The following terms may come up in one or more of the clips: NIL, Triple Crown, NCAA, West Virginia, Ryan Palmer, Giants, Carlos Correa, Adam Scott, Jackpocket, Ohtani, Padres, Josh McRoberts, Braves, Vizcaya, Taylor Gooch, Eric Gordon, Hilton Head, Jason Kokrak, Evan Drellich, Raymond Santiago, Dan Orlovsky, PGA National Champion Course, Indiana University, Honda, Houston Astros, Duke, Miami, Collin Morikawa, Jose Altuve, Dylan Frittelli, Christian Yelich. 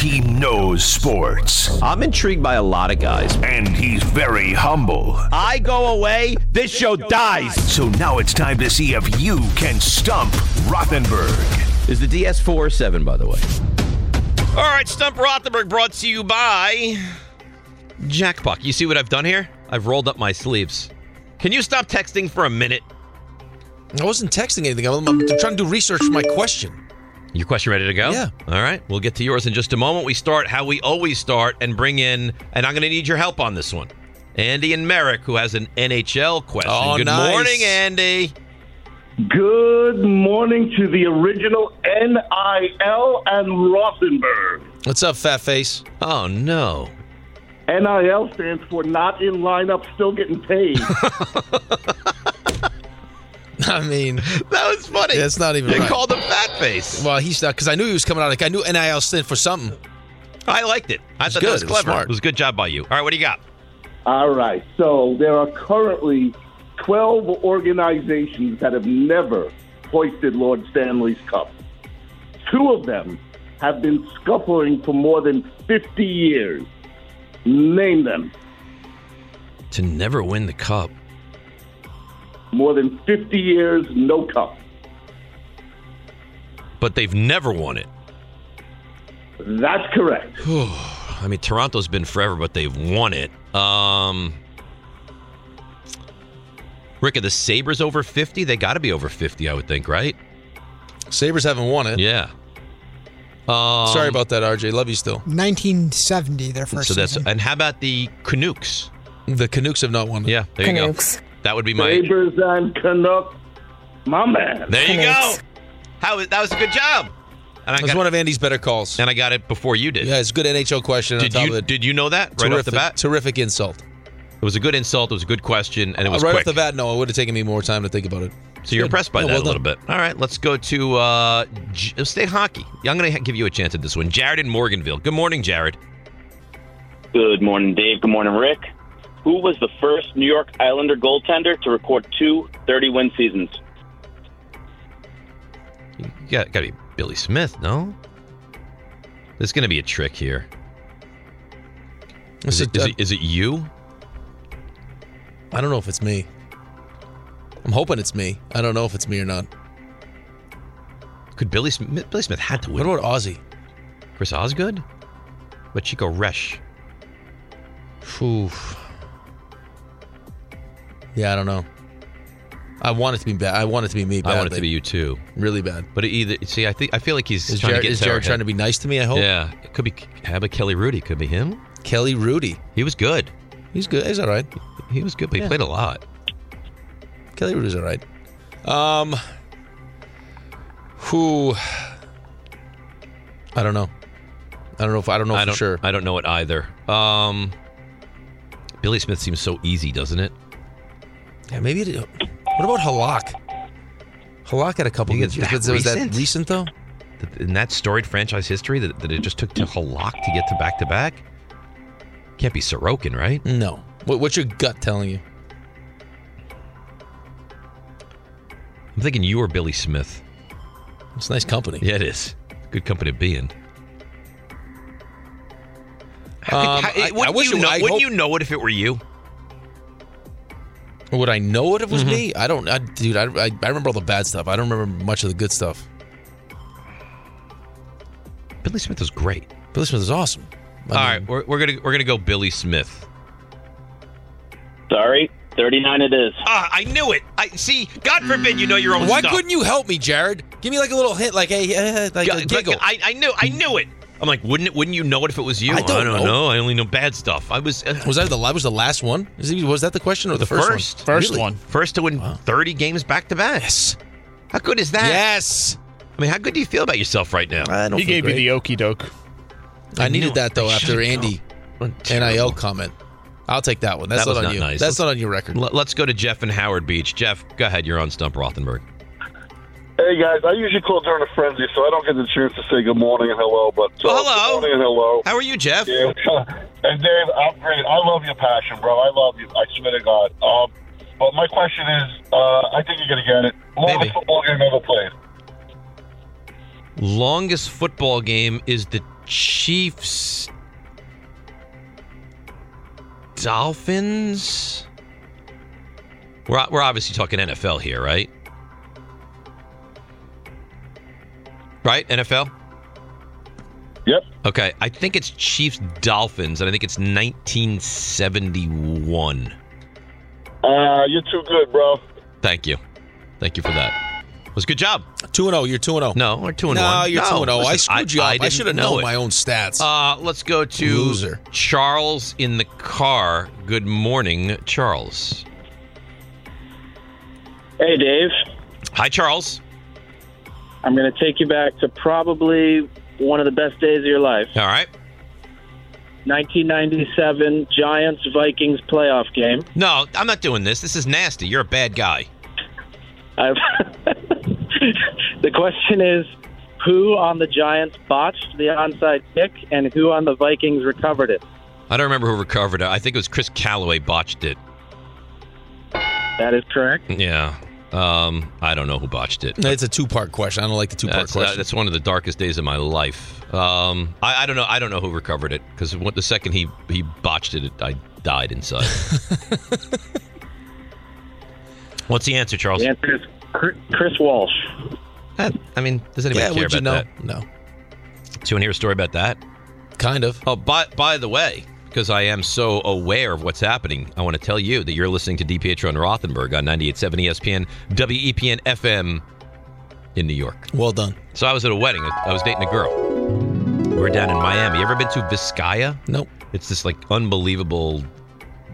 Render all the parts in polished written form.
He knows sports. I'm intrigued by a lot of guys. And he's very humble. I go away, this show dies. So now it's time to see if you can stump Rothenberg. Is the DS 4 or 7, by the way? All right, Stump Rothenberg brought to you by Jackpocket. You see what I've done here? I've rolled up my sleeves. Can you stop texting for a minute? I wasn't texting anything. I'm trying to do research for my question. Your question ready to go? Yeah. All right. We'll get to yours in just a moment. We start how we always start and bring in, and I'm going to need your help on this one, Andy and Merrick, who has an NHL question. Oh, good morning, Andy. Good morning to the original NIL and Rothenberg. What's up, fat face? Oh, no. NIL stands for not in lineup, still getting paid. I mean, that was funny. That's not even right. They called him Fat Face. Well, he's not, because I knew he was coming out. Like, I knew NIL stood for something. I liked it. I thought that was clever. It was a good job by you. All right, what do you got? All right. So there are currently 12 organizations that have never hoisted Lord Stanley's Cup. Two of them have been scuffling for more than 50 years. Name them. To never win the Cup. More than 50 years, no cup. But they've never won it. That's correct. I mean, Toronto's been forever, but they've won it. Rick, are the Sabres over 50? They got to be over 50, I would think, right? Sabres haven't won it. Yeah. Sorry about that, RJ. Love you still. 1970, their first season. And how about the Canucks? The Canucks have not won it. Yeah, there you go. Canucks. That would be my... Sabres and Canucks, my man. There you go. That was a good job. And it was one of Andy's better calls. And I got it before you did. Yeah, it's a good NHL question. Did you know that right off the bat? Terrific insult. It was a good insult. It was a good question, and it was right quick. Right off the bat, no. It would have taken me more time to think about it. So you're impressed by that a little bit. All right, let's go to state hockey. I'm going to give you a chance at this one. Jared in Morganville. Good morning, Jared. Good morning, Dave. Good morning, Rick. Who was the first New York Islander goaltender to record two 30-win seasons? Got to be Billy Smith, no? There's going to be a trick here. Is it you? I don't know if it's me. I'm hoping it's me. I don't know if it's me or not. Could Billy Smith had to win. What about Ozzy? Chris Osgood? But Chico Resch? Oof. Yeah, I don't know. I want it to be bad. I want it to be me badly. I want it to be you too, really bad. But I feel like he's trying to be nice to me. I hope. Yeah, it could be. How about Kelly Rudy? Could be him. Kelly Rudy. He was good. He's good. He's all right. He was good, but he played a lot. Kelly Rudy's all right. Who? I don't know. I don't know for sure. I don't know it either. Billy Smith seems so easy, doesn't it? Yeah, maybe it... What about Halak? Halak had a couple of years. Was that recent, though? In that storied franchise history that it just took to Halak to get to back-to-back? Can't be Sorokin, right? No. What's your gut telling you? I'm thinking you or Billy Smith. It's nice company. Yeah, it is. Good company to be in. Wouldn't you know it if it were you? Would I know it if it was me? I don't. I remember all the bad stuff. I don't remember much of the good stuff. Billy Smith is great. Billy Smith is awesome. All right, we're gonna go Billy Smith. Sorry, 39 it is. I knew it. See, God forbid you know your own stuff. Why couldn't you help me, Jared? Give me like a little hint, like a giggle. I knew it. I'm like, wouldn't you know it if it was you? I don't know. I only know bad stuff. Was that the last one? Was that the question or the first one? First one. First to win 30 games back to back. Yes. How good is that? Yes. I mean, how good do you feel about yourself right now? I don't feel great. He gave you the okie doke. I needed that though after Andy NIL comment. I'll take that one. That's that not on you. Nice. That's not on your record. Let's go to Jeff in Howard Beach. Jeff, go ahead. You're on Stump Rothenberg. Hey, guys. I usually call during a frenzy, so I don't get the chance to say good morning and hello. But hello. Good morning and hello. How are you, Jeff? Yeah. And Dave, I'm great. I love your passion, bro. I love you. I swear to God. But my question is, I think you're going to get it. Longest football game ever played. Longest football game is the Chiefs... Dolphins? We're obviously talking NFL here, right? Right? NFL? Yep. Okay. I think it's Chiefs-Dolphins, and I think it's 1971. You're too good, bro. Thank you. Thank you for that. It was a good job. 2-0. You're 2-0. No, we're 2-1. No, you're 2-0. No, I screwed you up. I should have known my own stats. Let's go to Loser. Charles in the car. Good morning, Charles. Hey, Dave. Hi, Charles. I'm going to take you back to probably one of the best days of your life. All right. 1997 Giants-Vikings playoff game. No, I'm not doing this. This is nasty. You're a bad guy. The question is, who on the Giants botched the onside kick and who on the Vikings recovered it? I don't remember who recovered it. I think it was Chris Calloway botched it. That is correct. Yeah. I don't know who botched it. It's a two-part question. I don't like the two-part question. That's one of the darkest days of my life. I don't know. I don't know who recovered it because the second he botched it, I died inside. What's the answer, Charles? The answer is Chris Walsh. I mean, does anybody care about that? No. Do you want to hear a story about that? Kind of. Oh, by the way, because I am so aware of what's happening, I want to tell you that you're listening to DiPietro and Rothenberg on 98.7 ESPN, WEPN FM in New York. Well done. So I was at a wedding. I was dating a girl. We were down in Miami. You ever been to Vizcaya? Nope. It's this like unbelievable...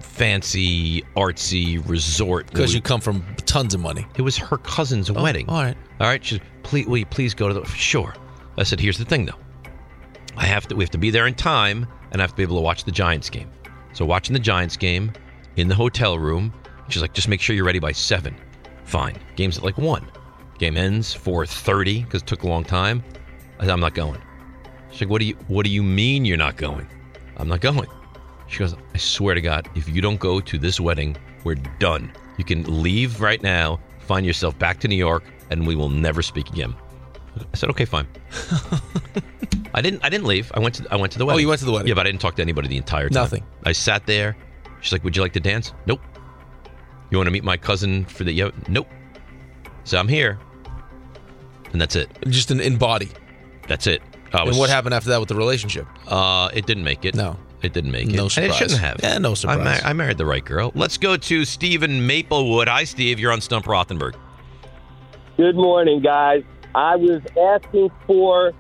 fancy, artsy resort. Because you come from tons of money. It was her cousin's wedding. All right. All right. She said, will you please go to the... Sure. I said, here's the thing, though. We have to be there in time, and I have to be able to watch the Giants game. So watching the Giants game in the hotel room, she's like, just make sure you're ready by 7. Fine. Game's at like 1. Game ends 4:30 because it took a long time. I said, I'm not going. She's like, what do you mean you're not going? I'm not going. She goes, I swear to God, if you don't go to this wedding, we're done. You can leave right now, find yourself back to New York, and we will never speak again. I said, okay, fine. I didn't leave. I went to the wedding. Oh, you went to the wedding. Yeah, but I didn't talk to anybody the entire time. Nothing. I sat there. She's like, would you like to dance? Nope. You want to meet my cousin for the... Yeah? Nope. So I'm here. And that's it. Just an in body. That's it. And what happened after that with the relationship? It didn't make it. No. It didn't make it. No surprise. And it shouldn't have. Yeah, no surprise. I married the right girl. Let's go to Steve in Maplewood. Hi, Steve. You're on Stump Rothenberg. Good morning, guys. I was asking for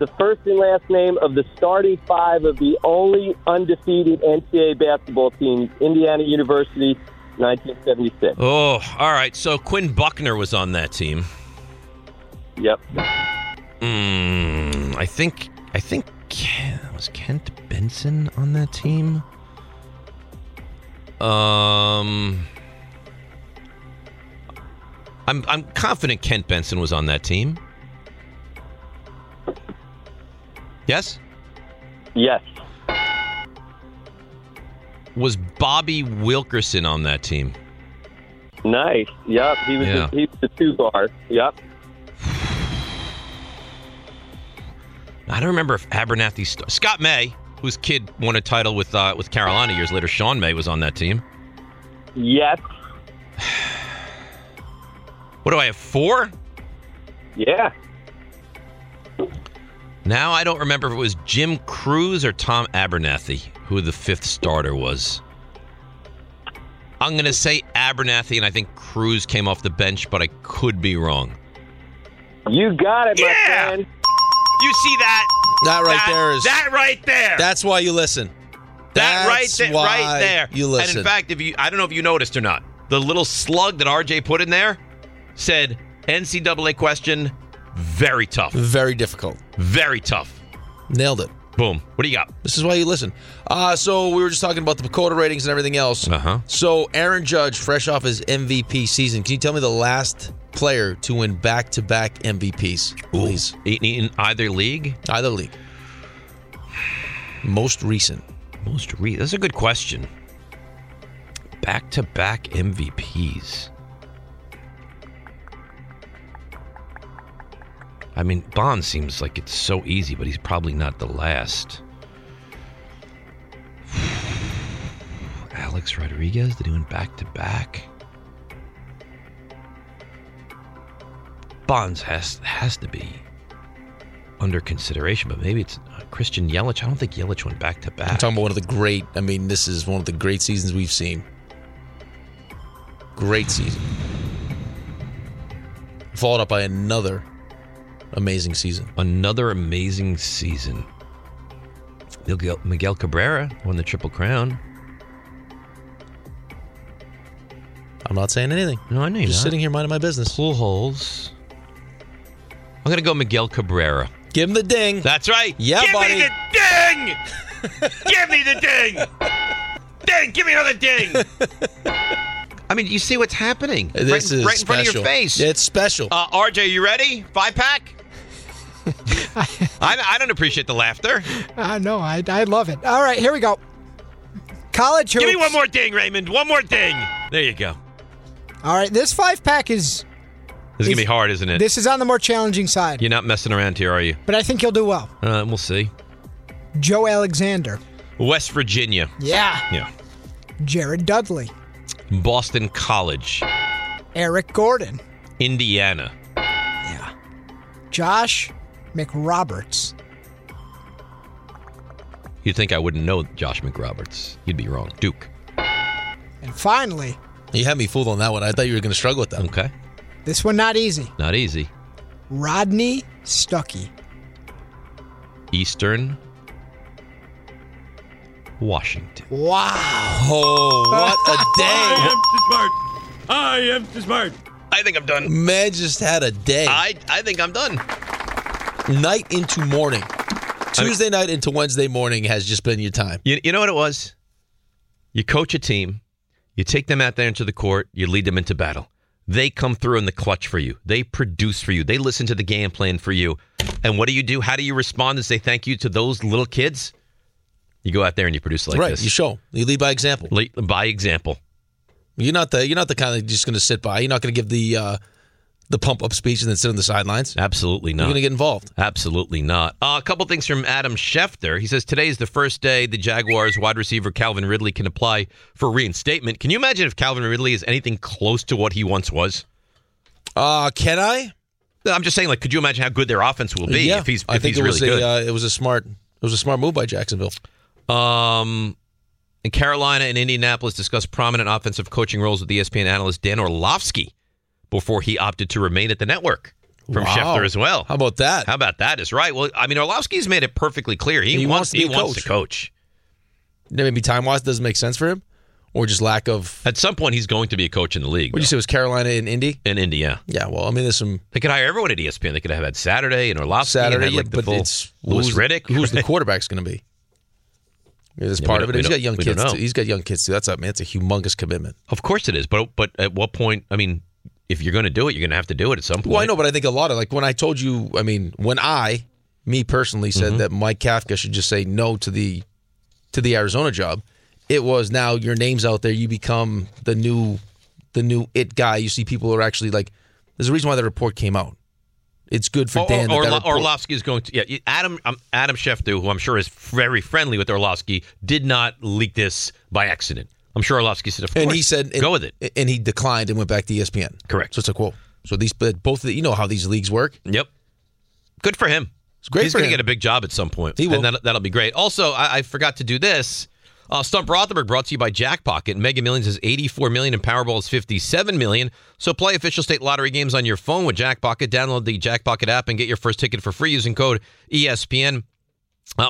the first and last name of the starting five of the only undefeated NCAA basketball team, Indiana University, 1976. Oh, all right. So Quinn Buckner was on that team. Yep. I think was Kent Benson on that team? I'm confident Kent Benson was on that team. Yes? Yes. Was Bobby Wilkerson on that team? Nice. Yep. He was the two guard. Yep. I don't remember if Abernathy... Scott May, whose kid won a title with Carolina years later. Sean May was on that team. Yes. What do I have, 4? Yeah. Now I don't remember if it was Jim Cruz or Tom Abernathy, who the 5th starter was. I'm going to say Abernathy, and I think Cruz came off the bench, but I could be wrong. You got it, my friend. You see that? That right there. That's why you listen. That's right there. You listen. And in fact, I don't know if you noticed or not, the little slug that RJ put in there said NCAA question, very tough. Very difficult. Very tough. Nailed it. Boom. What do you got? This is why you listen. So we were just talking about the Pecota ratings and everything else. Uh-huh. So Aaron Judge, fresh off his MVP season, can you tell me the last player to win back-to-back MVPs, please? In either league? Either league. Most recent. That's a good question. Back-to-back MVPs. I mean, Bonds seems like it's so easy, but he's probably not the last. Alex Rodriguez, did he win back-to-back? Bonds has to be under consideration, but maybe it's Christian Yelich. I don't think Yelich went back-to-back. I'm talking about one of the great, I mean, this is one of the great seasons we've seen. Great season. Followed up by another amazing season. Another amazing season. Miguel Cabrera won the Triple Crown. I'm not saying anything. No, I know you're just sitting here minding my business. Pool holes. I'm going to go Miguel Cabrera. Give him the ding. That's right. Yeah, buddy. Give me the ding! Give me the ding! Ding! Give me another ding! I mean, you see what's happening. This is right in front of your face. It's special. RJ, you ready? 5-pack? I don't appreciate the laughter. No, I love it. All right, here we go. College hoops. Give me one more ding, Raymond. One more ding. There you go. All right, this 5-pack is... This is going to be hard, isn't it? This is on the more challenging side. You're not messing around here, are you? But I think you'll do well. We'll see. Joe Alexander. West Virginia. Yeah. Jared Dudley. Boston College. Eric Gordon. Indiana. Yeah. Josh McRoberts. You'd think I wouldn't know Josh McRoberts. You'd be wrong. Duke. And finally. You had me fooled on that one. I thought you were going to struggle with that. Okay. This one not easy. Not easy. Rodney Stuckey. Eastern Washington. Wow. Oh, what a day. I am too smart. I think I'm done. Man just had a day. I think I'm done. Night into morning. Tuesday night into Wednesday morning has just been your time. You know what it was? You coach a team. You take them out there into the court. You lead them into battle. They come through in the clutch for you. They produce for you. They listen to the game plan for you. And what do you do? How do you respond and say thank you to those little kids? You go out there and you produce like this. Right, you show. You lead by example. You're not the kind that's just going to sit by. You're not going to give the pump-up speech and then sit on the sidelines. Absolutely not. You're going to get involved. Absolutely not. A couple things from Adam Schefter. He says, today is the first day the Jaguars wide receiver Calvin Ridley can apply for reinstatement. Can you imagine if Calvin Ridley is anything close to what he once was? Can I? I'm just saying, could you imagine how good their offense will be if he's really good? I think it was really good. It was a smart move by Jacksonville. In Carolina and Indianapolis discussed prominent offensive coaching roles with ESPN analyst Dan Orlovsky before he opted to remain at the network from Schefter as well. How about that? Is right. Well, I mean, Orlovsky's made it perfectly clear. He wants to coach. Maybe time-wise it doesn't make sense for him or just lack of... At some point, he's going to be a coach in the league. What did you say? It was Carolina and Indy? And Indy, yeah. Yeah, well, I mean, there's some... They could hire everyone at ESPN. They could have had Saturday and Orlovsky. Louis Riddick. Who's the quarterback's going to be? It's part of it. He's got young kids too. That's a humongous commitment. Of course it is. But at what point? I mean, if you're going to do it, you're going to have to do it at some point. Well, I know, but I think a lot of when I told you, I mean, when I personally said that Mike Kafka should just say no to the Arizona job, it was now your name's out there. You become the new it guy. You see people who are actually there's a reason why the report came out. It's good for Dan. Orlovsky is going to... Yeah, Adam Schefter, who I'm sure is very friendly with Orlovsky, did not leak this by accident. I'm sure Orlovsky said, go with it. And he declined and went back to ESPN. Correct. So it's cool. So you know how these leagues work? Yep. Good for him. He's going to get a big job at some point. He will. And that'll be great. Also, I forgot to do this. Stump Rothenberg brought to you by Jackpocket. Mega Millions is $84 million and Powerball is $57 million. So play official state lottery games on your phone with Jackpocket. Download the Jackpocket app and get your first ticket for free using code ESPN.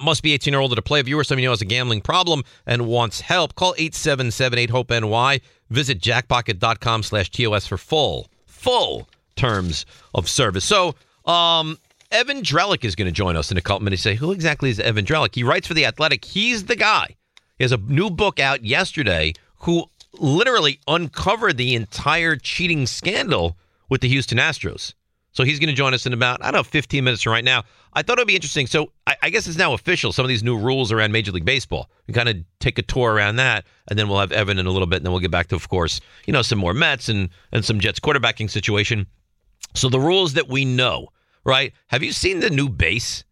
Must be 18 or older to play. If you or someone you know has a gambling problem and wants help, call 877-8-HOPE-NY. Visit jackpocket.com/TOS for full terms of service. So, Evan Drellich is going to join us in a couple minutes. Say, who exactly is Evan Drellich? He writes for The Athletic. He's the guy. He has a new book out yesterday who literally uncovered the entire cheating scandal with the Houston Astros. So he's going to join us in about, 15 minutes from right now. I thought it would be interesting. So I guess it's now official, some of these new rules around Major League Baseball. We kind of take a tour around that, and then we'll have Evan in a little bit, and then we'll get back to, of course, some more Mets and some Jets quarterbacking situation. So the rules that we know, right? Have you seen the new base?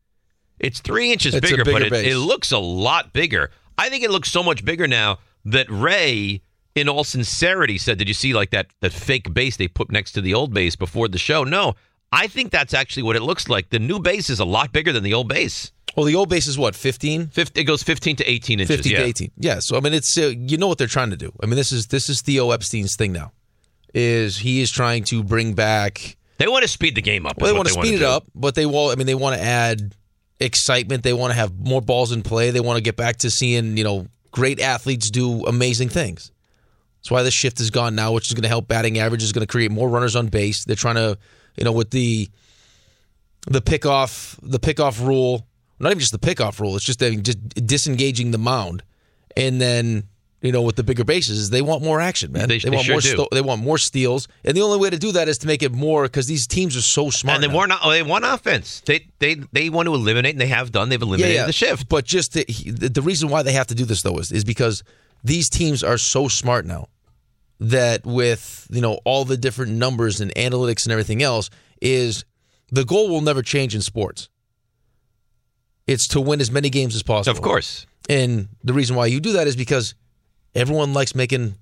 It's 3 inches bigger, but it looks a lot bigger. I think it looks so much bigger now that Ray, in all sincerity, said, did you see like that fake base they put next to the old base before the show? No. I think that's actually what it looks like. The new base is a lot bigger than the old base. Well, the old base is what, 15? It goes 15 to 18 inches. 15 to 18. Yeah. So, it's what they're trying to do. This is Theo Epstein's thing now. He is trying to bring back. They want to speed the game up. Well, they want to speed it up, but they want to add excitement. They want to have more balls in play. They want to get back to seeing great athletes do amazing things. That's why the shift is gone now, which is going to help batting average. Is going to create more runners on base. They're trying to. With the pickoff rule, not even just the pickoff rule, it's just disengaging the mound. And then, with the bigger bases, they want more action, man. They want more steals. And the only way to do that is to make it more, because these teams are so smart. And they want offense. They want to eliminate, and they have done. They've eliminated the shift. But just the reason why they have to do this, though, is because these teams are so smart now. That with, all the different numbers and analytics and everything else, is the goal will never change in sports. It's to win as many games as possible. Of course. And the reason why you do that is because everyone likes making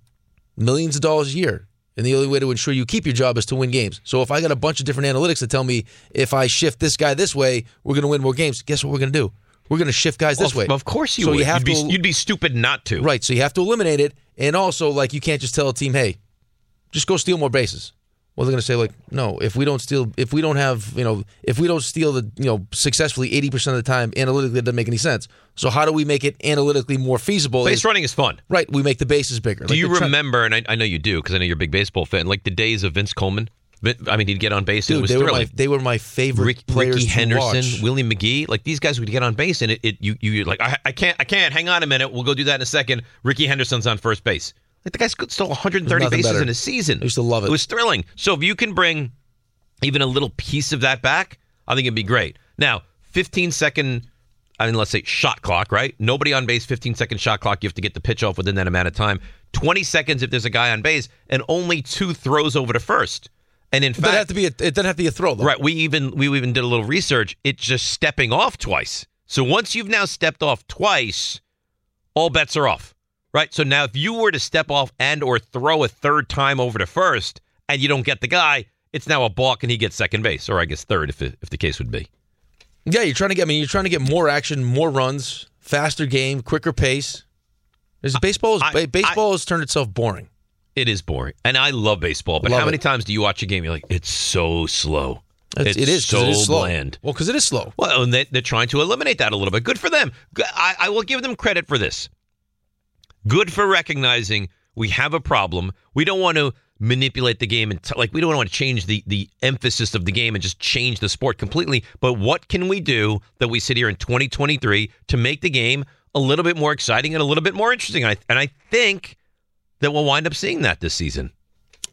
millions of dollars a year. And the only way to ensure you keep your job is to win games. So if I got a bunch of different analytics that tell me if I shift this guy this way, we're going to win more games, guess what we're going to do? We're going to shift guys this way. Of course you would. You'd be stupid not to. Right, so you have to eliminate it. And also, you can't just tell a team, hey, just go steal more bases. Well, they're going to say, no, if we don't steal successfully 80% of the time, analytically, it doesn't make any sense. So how do we make it analytically more feasible? Base running is fun. Right, we make the bases bigger. Do you remember, and I know you do, because I know you're a big baseball fan, the days of Vince Coleman? He'd get on base. Dude, and it was they were my favorite players. Ricky Henderson, to watch. Willie McGee, these guys would get on base, and I can't. Hang on a minute. We'll go do that in a second. Ricky Henderson's on first base. The guy's stole 130 bases in a season. I used to love it. It was thrilling. So if you can bring even a little piece of that back, I think it'd be great. Now, 15-second. Let's say shot clock, right? Nobody on base, 15-second shot clock. You have to get the pitch off within that amount of time. 20 seconds if there's a guy on base, and only 2 throws over to first. And in fact, it doesn't have to be a throw, though. Right. We even did a little research. It's just stepping off twice. So once you've now stepped off twice, all bets are off. Right. So now if you were to step off and or throw a third time over to first and you don't get the guy, it's now a balk and he gets second base, or I guess third if the case would be. Yeah, you're trying to get more action, more runs, faster game, quicker pace. Baseball has turned itself boring. It is boring, and I love baseball. But how many times do you watch a game? You're like, it's so slow. It is so bland. Well, because it is slow. Well, and they're trying to eliminate that a little bit. Good for them. I will give them credit for this. Good for recognizing we have a problem. We don't want to manipulate the game, and we don't want to change the emphasis of the game and just change the sport completely. But what can we do that we sit here in 2023 to make the game a little bit more exciting and a little bit more interesting? And I think that we'll wind up seeing that this season.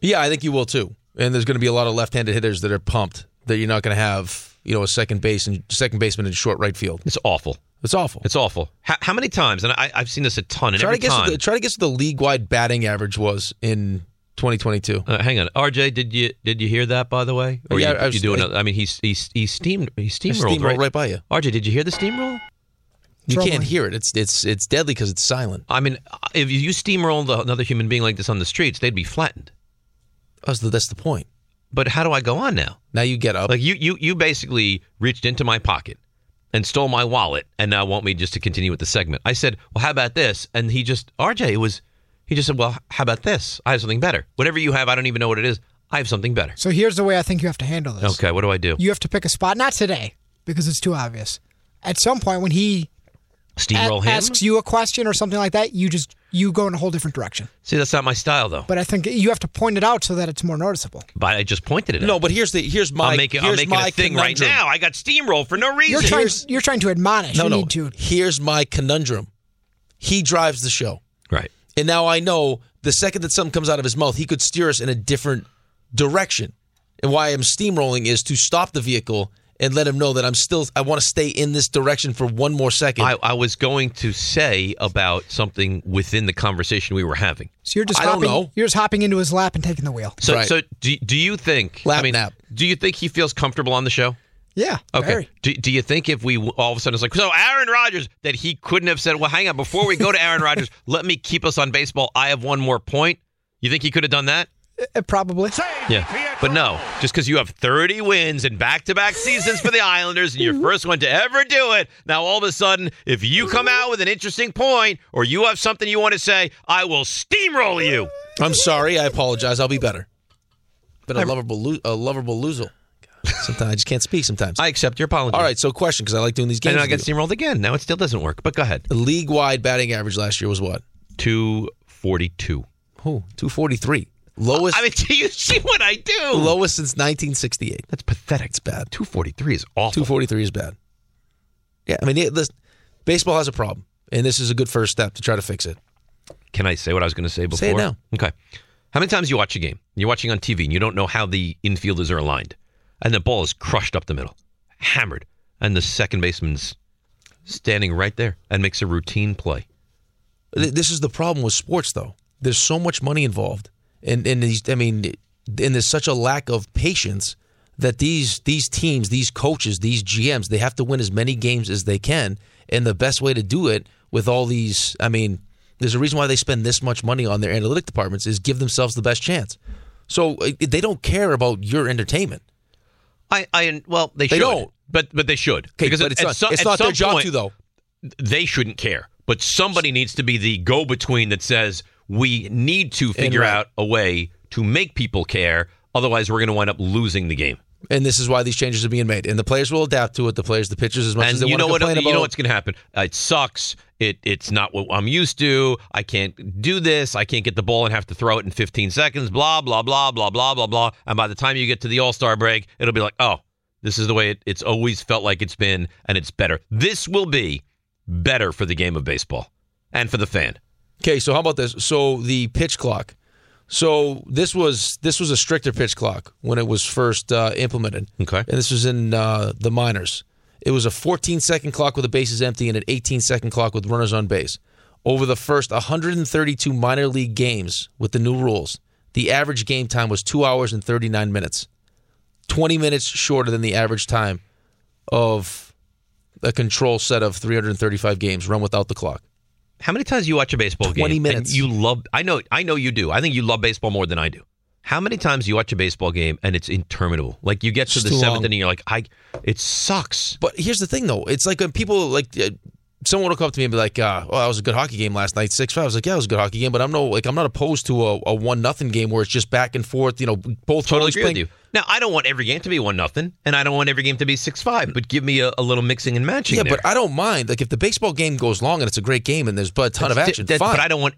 Yeah, I think you will too. And there's going to be a lot of left-handed hitters that are pumped that you're not going to have, a second baseman in short right field. It's awful. How many times? And I've seen this a ton. And try to guess what the league-wide batting average was in 2022. Hang on, RJ, did you hear that? By the way, or yeah, you doing? He steamrolled right by you. RJ, did you hear the steamroll? You can't hear it. It's deadly because it's silent. If you steamroll another human being like this on the streets, they'd be flattened. Oh, so that's the point. But how do I go on now? Now you get up. You basically reached into my pocket and stole my wallet and now want me just to continue with the segment. I said, well, how about this? And he just, RJ, it was, he just said, well, how about this? I have something better. Whatever you have, I don't even know what it is. I have something better. So here's the way I think you have to handle this. Okay, what do I do? You have to pick a spot. Not today, because it's too obvious. At some point when he asks you a question or something like that, you go in a whole different direction. See, that's not my style, though. But I think you have to point it out so that it's more noticeable. But I just pointed it out. No, but here's my thing right now. I got steamrolled for no reason. You're trying to admonish. No, need to. Here's my conundrum. He drives the show. Right. And now I know the second that something comes out of his mouth, he could steer us in a different direction. And why I'm steamrolling is to stop the vehicle and let him know that I want to stay in this direction for one more second. I was going to say about something within the conversation we were having. So you're just You're just hopping into his lap and taking the wheel. So, right. So do you think? Do you think he feels comfortable on the show? Yeah. Okay. Very. Do you think if we all of a sudden it's like, so Aaron Rodgers, that he couldn't have said, well, hang on, before we go to Aaron Rodgers, let me keep us on baseball. I have one more point. You think he could have done that? Probably. Yeah. But no, just because you have 30 wins and back-to-back seasons for the Islanders and you're first one to ever do it, now all of a sudden, if you come out with an interesting point or you have something you want to say, I will steamroll you. I'm sorry. I apologize. I'll be better. But a lovable loser. Sometimes I just can't speak sometimes. I accept your apology. All right, so question, because I like doing these games. And I got steamrolled again. Now it still doesn't work, but go ahead. The league-wide batting average last year was what? 242. Oh, 243. Lowest. I mean, do you see what I do? Lowest since 1968. That's pathetic. It's bad. 243 is awful. 243 is bad. Yeah, I mean, baseball has a problem, and this is a good first step to try to fix it. Can I say what I was going to say before? Say it now. Okay. How many times do you watch a game? You're watching on TV, and you don't know how the infielders are aligned, and the ball is crushed up the middle, hammered, and the second baseman's standing right there and makes a routine play. This is the problem with sports, though. There's so much money involved. And there's such a lack of patience that these teams, these coaches, these GMs, they have to win as many games as they can. And the best way to do it with all these, there's a reason why they spend this much money on their analytic departments is give themselves the best chance. So they don't care about your entertainment. They don't. But they should. Okay, because it's not their job to, though. They shouldn't care. But somebody needs to be the go-between that says, we need to figure out a way to make people care. Otherwise, we're going to wind up losing the game. And this is why these changes are being made. And the players will adapt to it. The players, the pitchers, as much as they want to complain about it. You know what's going to happen. It sucks. It's not what I'm used to. I can't do this. I can't get the ball and have to throw it in 15 seconds. Blah, blah, blah, blah, blah, blah, blah. And by the time you get to the All-Star break, it'll be like, oh, this is the way it's always felt like it's been, and it's better. This will be better for the game of baseball and for the fan. Okay, so how about this? So the pitch clock. So this was a stricter pitch clock when it was first implemented. Okay. And this was in the minors. It was a 14-second clock with the bases empty and an 18-second clock with runners on base. Over the first 132 minor league games with the new rules, the average game time was 2 hours and 39 minutes. 20 minutes shorter than the average time of a control set of 335 games run without the clock. How many times do you watch a baseball game? 20 minutes. And you love. I know you do. I think you love baseball more than I do. How many times do you watch a baseball game and it's interminable? Like you get to the seventh inning, you're like, it sucks. But here's the thing, though. It's like when people someone will come up to me and be like, "Oh, that was a good hockey game last night, 6-5." I was like, "Yeah, it was a good hockey game," but I'm not opposed to a 1-0 game where it's just back and forth. You know, both totally agree with you. Now, I don't want every game to be 1-0, and I don't want every game to be 6-5, but give me a little mixing and matching. Yeah, there. But I don't mind. Like, if the baseball game goes long and it's a great game and there's a ton of action, fine. But I don't want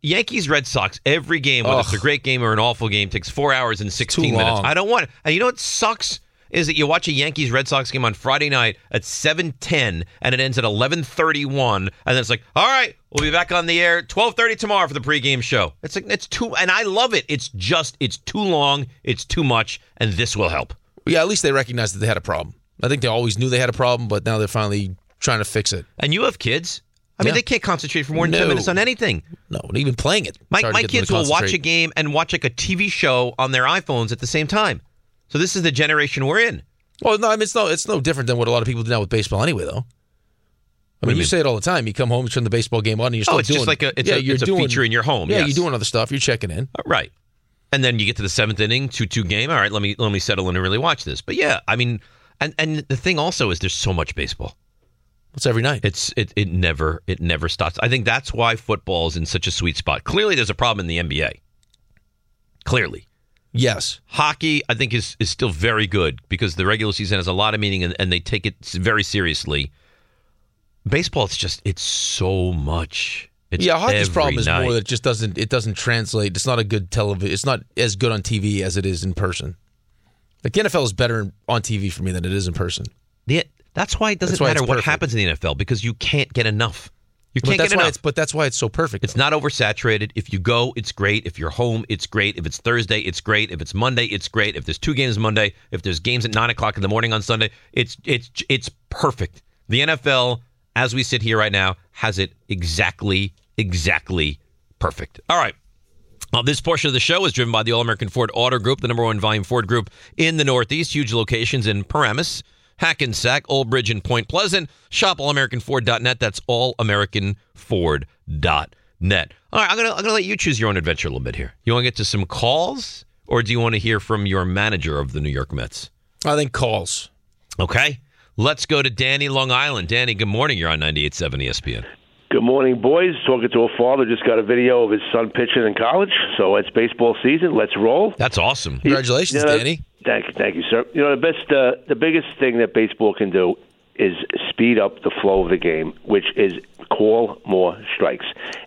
Yankees, Red Sox, every game, whether it's a great game or an awful game, takes 4 hours and 16 minutes. I don't want it. And you know what sucks is that you watch a Yankees, Red Sox game on Friday night at 7:10, and it ends at 11:31, and then it's like, all right, we'll be back on the air 12:30 tomorrow for the pregame show. It's like it's too, and I love it. It's too long, it's too much, and this will help. Yeah, at least they recognize that they had a problem. I think they always knew they had a problem, but now they're finally trying to fix it. And you have kids. I mean, they can't concentrate for more than 10 minutes on anything. No, even playing it. My kids will watch a game and watch like a TV show on their iPhones at the same time. So this is the generation we're in. Well, no, I mean, it's no different than what a lot of people do now with baseball anyway, though. I mean, you say it all the time. You come home, you turn the baseball game on, and you're still doing it. It's a feature in your home. Yeah, yes. You're doing other stuff. You're checking in. Right. And then you get to the seventh inning, 2-2 game. All right, let me settle in and really watch this. But yeah, I mean, and the thing also is there's so much baseball. It's every night. It never stops. I think that's why football is in such a sweet spot. Clearly, there's a problem in the NBA. Clearly. Yes. Hockey, I think, is still very good because the regular season has a lot of meaning and they take it very seriously. Baseball, it's so much. Hockey's problem is more that it doesn't translate. It's not a good television. It's not as good on TV as it is in person. Like the NFL is better on TV for me than it is in person. That's why it doesn't matter what happens in the NFL because you can't get enough. But that's why it's so perfect. It's not oversaturated. If you go, it's great. If you're home, it's great. If it's Thursday, it's great. If it's Monday, it's great. If there's two games Monday, if there's games at 9:00 in the morning on Sunday, it's perfect. The NFL, as we sit here right now, has it exactly perfect. All right. Well, this portion of the show is driven by the All-American Ford Auto Group, the number one volume Ford group in the Northeast. Huge locations in Paramus, Hackensack, Old Bridge, and Point Pleasant. Shop allamericanford.net. That's allamericanford.net. All right, I'm gonna let you choose your own adventure a little bit here. You want to get to some calls, or do you want to hear from your manager of the New York Mets? I think calls. Okay, let's go to Danny, Long Island. Danny, good morning. You're on 98.7 ESPN. Good morning, boys. Talking to a father just got a video of his son pitching in college, so it's baseball season. Let's roll. That's awesome. Congratulations, Danny. Thank you, sir. You know, the biggest thing that baseball can do is speed up the flow of the game, which is call more strikes.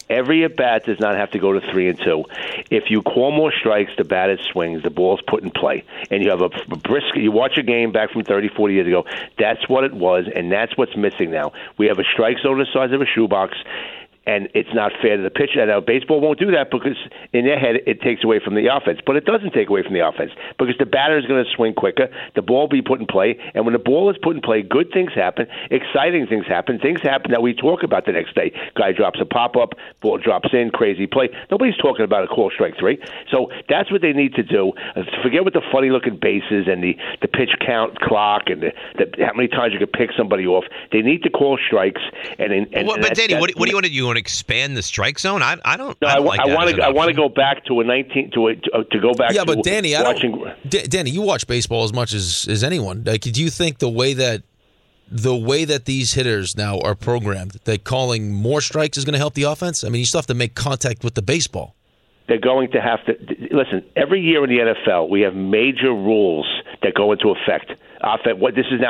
Every at-bat does not have to go to 3-2. If you call more strikes, the batter swings, the ball's put in play, and you have a brisk. You watch a game back from 30, 40 years ago. That's what it was, and that's what's missing now. We have a strike zone the size of a shoebox. And it's not fair to the pitcher. Now, baseball won't do that because in their head it takes away from the offense. But it doesn't take away from the offense because the batter is going to swing quicker. The ball will be put in play. And when the ball is put in play, good things happen, exciting things happen, things happen that we talk about the next day. Guy drops a pop-up, ball drops in, crazy play. Nobody's talking about a call strike three. So that's what they need to do. Forget what the funny-looking bases and the pitch count clock and how many times you can pick somebody off. They need to call strikes. But Danny, what do you want to do? And expand the strike zone? I want to go back to a 19 to go back. Yeah, but Danny, Danny, you watch baseball as much as anyone. Like, do you think the way that these hitters now are programmed, that calling more strikes is going to help the offense? I mean, you still have to make contact with the baseball. They're going to have to listen. Every year in the NFL, we have major rules that go into effect. This is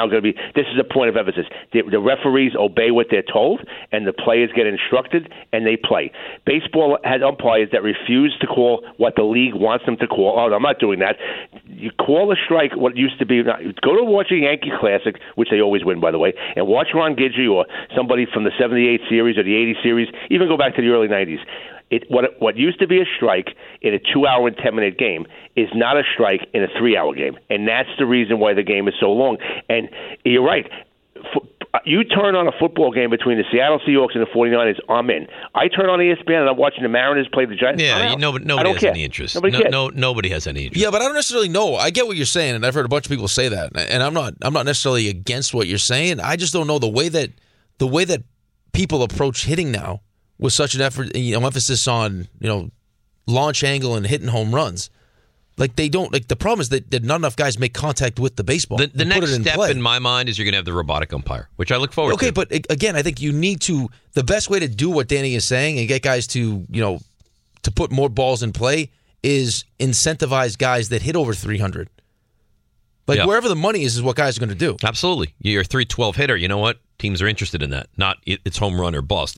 a point of emphasis. The referees obey what they're told, and the players get instructed, and they play. Baseball has umpires that refuse to call what the league wants them to call. Oh, no, I'm not doing that. You call a strike what used to be. Go to watch a Yankee Classic, which they always win, by the way, and watch Ron Guidry or somebody from the 78 series or the 80 series, even go back to the early 90s. What used to be a strike in a 2-hour and 10-minute game is not a strike in a 3-hour game. And that's the reason why the game is so long. And you're right. You turn on a football game between the Seattle Seahawks and the 49ers, I'm in. I turn on ESPN and I'm watching the Mariners play the Giants. Yeah, nobody has any interest. Nobody has any interest. Yeah, but I don't necessarily know. I get what you're saying, and I've heard a bunch of people say that. And I'm not necessarily against what you're saying. I just don't know the way that people approach hitting now. With such an effort, emphasis on launch angle and hitting home runs, the problem is that not enough guys make contact with the baseball. The next step in my mind is you're going to have the robotic umpire, which I look forward to. Okay, but again, I think you need to. The best way to do what Danny is saying and get guys to to put more balls in play is incentivize guys that hit over 300. Wherever the money is what guys are going to do. Absolutely, you're a 312 hitter. You know what? Teams are interested in that. Not it's home run or bust.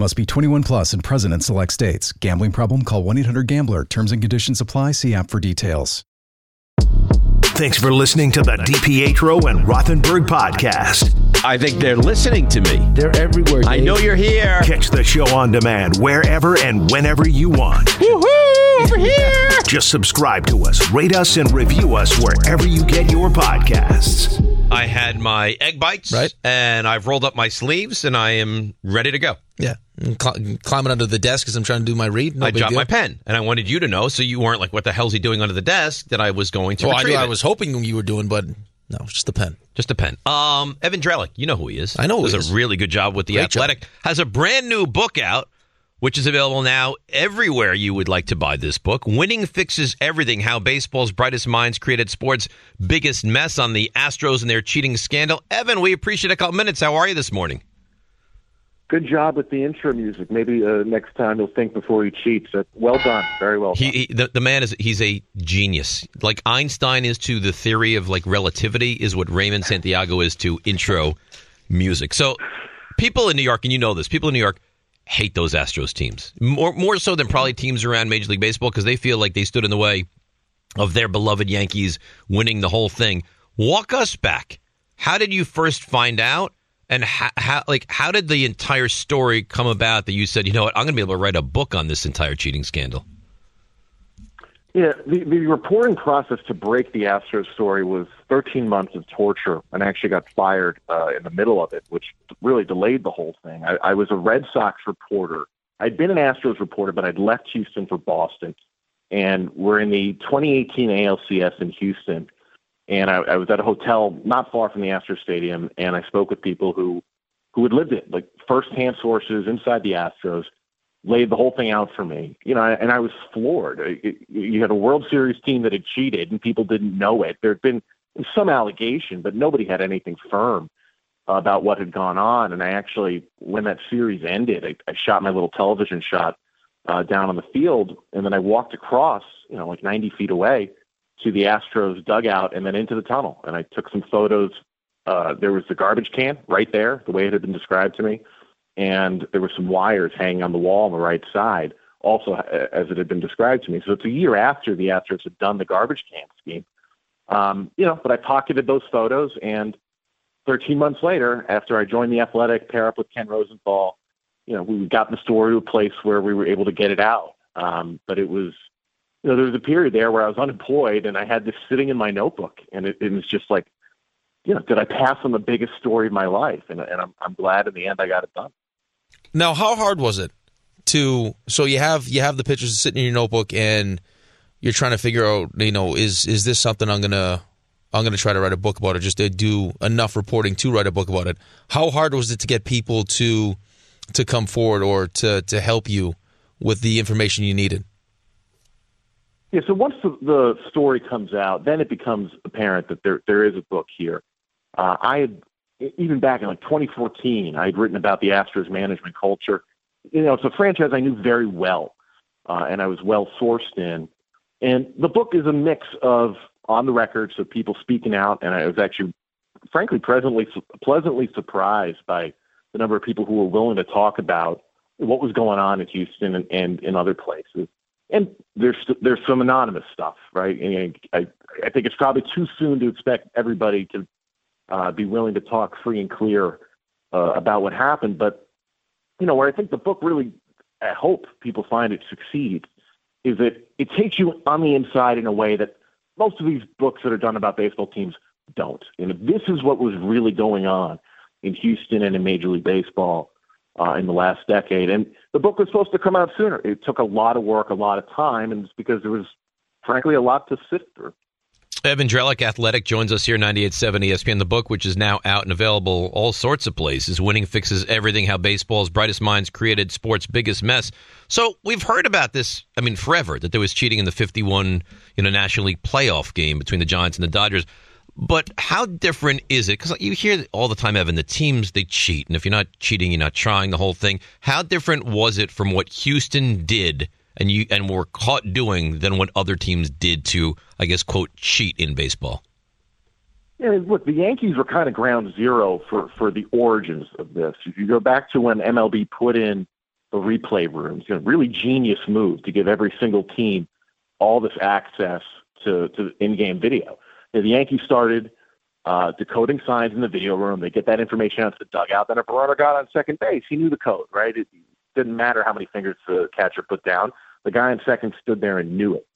Must be 21 plus and present in select states. Gambling problem? Call 1-800-GAMBLER. Terms and conditions apply. See app for details. Thanks for listening to the DiPietro and Rothenberg podcast. I think they're listening to me. They're everywhere, Dave. I know you're here. Catch the show on demand wherever and whenever you want. Woohoo! Over here! Just subscribe to us, rate us, and review us wherever you get your podcasts. I had my egg bites, right, and I've rolled up my sleeves, and I am ready to go. Yeah. Climbing under the desk because I'm trying to do my read. No, I dropped my pen, and I wanted you to know, so you weren't like, what the hell's he doing under the desk, that I was going to retrieve it. Well, I was hoping you were doing, but no, just the pen. Just a pen. Evan Drellich, you know who he is. I know who he is. Does a really good job with The Athletic. Has a brand new book out, which is available now everywhere you would like to buy this book. Winning Fixes Everything, How Baseball's Brightest Minds Created Sports' Biggest Mess on the Astros and Their Cheating Scandal. Evan, we appreciate a couple minutes. How are you this morning? Good job with the intro music. Maybe next time he'll think before he cheats. Well done. Very well done. The man is, he's a genius. Like Einstein is to the theory of like relativity is what Raymond Santiago is to intro music. So people in New York, and you know this, people in New York hate those Astros teams. More so than probably teams around Major League Baseball because they feel like they stood in the way of their beloved Yankees winning the whole thing. Walk us back. How did you first find out? And how did the entire story come about that you said, you know what, I'm going to be able to write a book on this entire cheating scandal? Yeah, the reporting process to break the Astros story was 13 months of torture, and I actually got fired in the middle of it, which really delayed the whole thing. I was a Red Sox reporter. I'd been an Astros reporter, but I'd left Houston for Boston, and we're in the 2018 ALCS in Houston. And I was at a hotel not far from the Astros stadium, and I spoke with people who had lived it, like firsthand sources inside the Astros, laid the whole thing out for me. You know, and I was floored. You had a World Series team that had cheated, and people didn't know it. There had been some allegation, but nobody had anything firm about what had gone on. And I actually, when that series ended, I shot my little television shot down on the field, and then I walked across, you know, like 90 feet away, to the Astros dugout and then into the tunnel. And I took some photos. There was the garbage can right there, the way it had been described to me. And there were some wires hanging on the wall on the right side, also as it had been described to me. So it's a year after the Astros had done the garbage can scheme. You know, but I pocketed those photos. And 13 months later, after I joined The Athletic, pair up with Ken Rosenthal, you know, we got the story to a place where we were able to get it out. But it was, you know, there was a period there where I was unemployed and I had this sitting in my notebook, and it was just like, you know, did I pass on the biggest story of my life? And I'm glad in the end I got it done. Now, how hard was it to? So you have the pictures sitting in your notebook, and you're trying to figure out, you know, is this something I'm gonna try to write a book about, or just to do enough reporting to write a book about it? How hard was it to get people to come forward or to help you with the information you needed? Yeah, so once the story comes out, then it becomes apparent that there is a book here. I had, even back in like 2014, I had written about the Astros management culture. You know, it's a franchise I knew very well, and I was well sourced in. And the book is a mix of on the record, so people speaking out, and I was actually, frankly, pleasantly surprised by the number of people who were willing to talk about what was going on in Houston and in other places. And there's some anonymous stuff, right? And I think it's probably too soon to expect everybody to be willing to talk free and clear about what happened. But, you know, where I think the book really, I hope people find it succeeds, is that it takes you on the inside in a way that most of these books that are done about baseball teams don't. And this is what was really going on in Houston and in Major League Baseball in the last decade. And the book was supposed to come out sooner. It took a lot of work, a lot of time, and it's because there was, frankly, a lot to sift through. Evan Drellich, Athletic, joins us here, 98.7 ESPN. The book, which is now out and available all sorts of places, Winning Fixes Everything, How Baseball's Brightest Minds Created Sports' Biggest Mess. So we've heard about this, I mean, forever, that there was cheating in the 51 National League playoff game between the Giants and the Dodgers. But how different is it? Because you hear all the time, Evan, the teams, they cheat. And if you're not cheating, you're not trying, the whole thing. How different was it from what Houston did and were caught doing than what other teams did to, I guess, quote, cheat in baseball? Yeah, look, the Yankees were kind of ground zero for the origins of this. If you go back to when MLB put in the replay rooms, really genius move to give every single team all this access to in-game video. The Yankees started decoding signs in the video room. They get that information out to the dugout. Then if a runner got on second base, he knew the code, right? It didn't matter how many fingers the catcher put down. The guy in second stood there and knew it.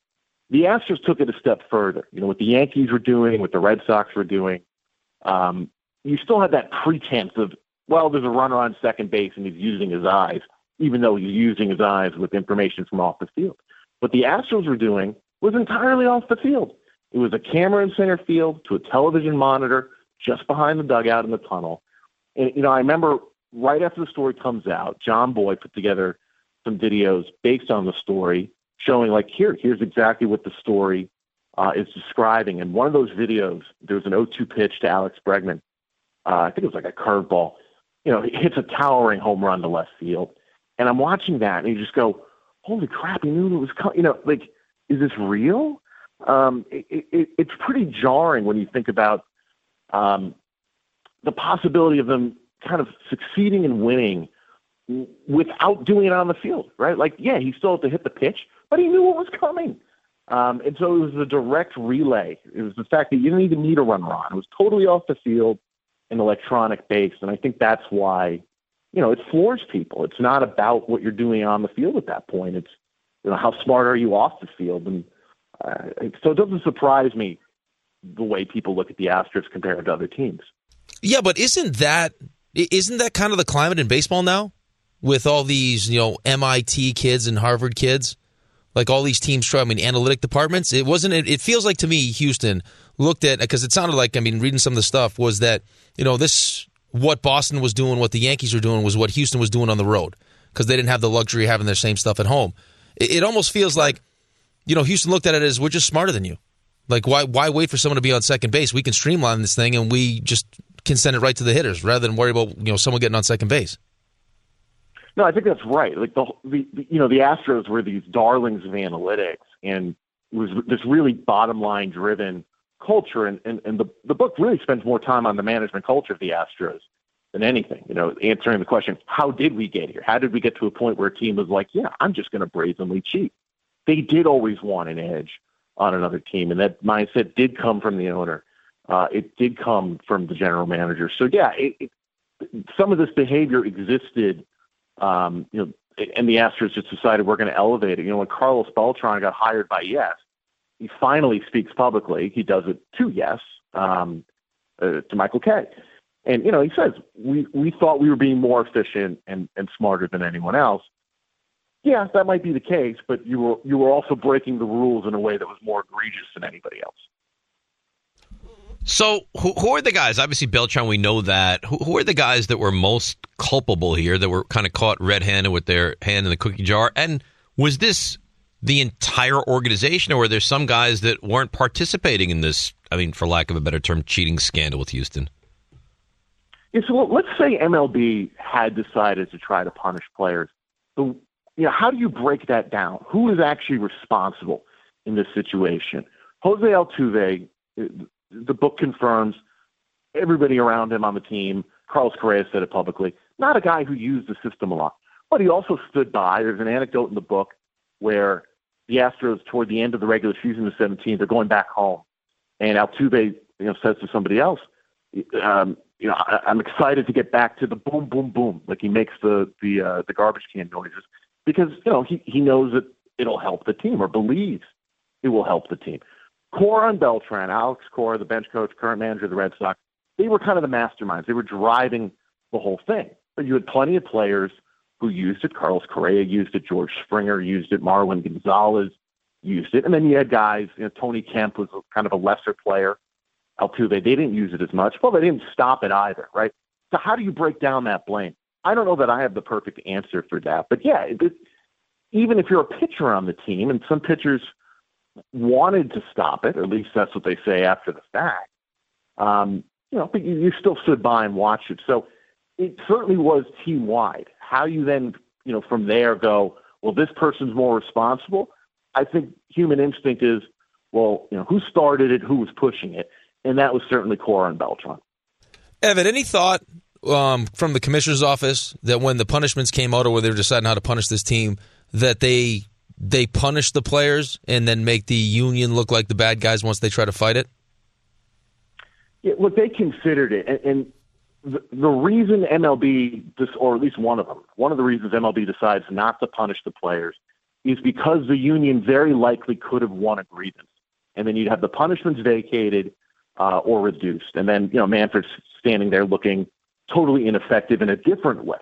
The Astros took it a step further. What the Yankees were doing, what the Red Sox were doing, you still had that pretense of, well, there's a runner on second base and he's using his eyes, even though he's using his eyes with information from off the field. What the Astros were doing was entirely off the field. It was a camera in center field to a television monitor just behind the dugout in the tunnel. And, I remember right after the story comes out, John Boy put together some videos based on the story showing, like, here's exactly what the story is describing. And one of those videos, there was an 0-2 pitch to Alex Bregman. I think it was like a curveball. He hits a towering home run to left field. And I'm watching that, and you just go, holy crap, he knew it was coming. Is this real? It's pretty jarring when you think about the possibility of them kind of succeeding and winning without doing it on the field, right? Like, yeah, he still had to hit the pitch, but he knew what was coming. And so it was a direct relay. It was the fact that you didn't even need a runner on. It was totally off the field and electronic-based, and I think that's why, it floors people. It's not about what you're doing on the field at that point. It's, how smart are you off the field? And so it doesn't surprise me the way people look at the Astros compared to other teams. Yeah, but isn't that kind of the climate in baseball now? With all these, MIT kids and Harvard kids, like all these teams try. Analytic departments. It feels like to me Houston looked at, because it sounded like, reading some of the stuff was that, what Boston was doing, what the Yankees were doing was what Houston was doing on the road, because they didn't have the luxury of having their same stuff at home. It almost feels like, Houston looked at it as, we're just smarter than you. Like, why wait for someone to be on second base? We can streamline this thing, and we just can send it right to the hitters rather than worry about, someone getting on second base. No, I think that's right. Like, the Astros were these darlings of analytics, and it was this really bottom-line driven culture, and the book really spends more time on the management culture of the Astros than anything, answering the question, how did we get here? How did we get to a point where a team was like, yeah, I'm just going to brazenly cheat? They did always want an edge on another team, and that mindset did come from the owner. It did come from the general manager. So, yeah, some of this behavior existed, and the Astros just decided we're going to elevate it. When Carlos Beltran got hired by Yes, he finally speaks publicly. He does it to Yes, to Michael Kay. And, he says, we thought we were being more efficient and smarter than anyone else. Yeah, that might be the case, but you were also breaking the rules in a way that was more egregious than anybody else. So who are the guys? Obviously, Beltran, we know that. Who are the guys that were most culpable here, that were kind of caught red-handed with their hand in the cookie jar? And was this the entire organization, or were there some guys that weren't participating in this, for lack of a better term, cheating scandal with Houston? Yeah, so let's say MLB had decided to try to punish players. How do you break that down? Who is actually responsible in this situation? Jose Altuve, the book confirms, everybody around him on the team, Carlos Correa said it publicly, not a guy who used the system a lot, but he also stood by. There's an anecdote in the book where the Astros, toward the end of the regular season, the 17th, they're going back home. And Altuve, says to somebody else, I'm excited to get back to the boom, boom, boom. Like, he makes the garbage can noises. Because, he knows that it'll help the team, or believes it will help the team. Cora and Beltran, Alex Cora, the bench coach, current manager of the Red Sox, they were kind of the masterminds. They were driving the whole thing. But you had plenty of players who used it. Carlos Correa used it. George Springer used it. Marwin Gonzalez used it. And then you had guys, you know, Tony Kemp was kind of a lesser player. Altuve, they didn't use it as much. Well, they didn't stop it either, right? So how do you break down that blame? I don't know that I have the perfect answer for that. But, yeah, even if you're a pitcher on the team, and some pitchers wanted to stop it, or at least that's what they say after the fact, you know, but you still stood by and watched it. So it certainly was team-wide. How you then, you know, from there go, well, this person's more responsible. I think human instinct is, well, you know, who started it, who was pushing it, and that was certainly Cora and Beltran. Evan, any thought from the commissioner's office that when the punishments came out, or when they were deciding how to punish this team, that they punish the players and then make the union look like the bad guys once they try to fight it? Yeah, look, they considered it, and the reason MLB, or at least one of the reasons MLB decides not to punish the players is because the union very likely could have won a grievance, and then you'd have the punishments vacated or reduced, and then, you know, Manfred's standing there looking totally ineffective in a different way.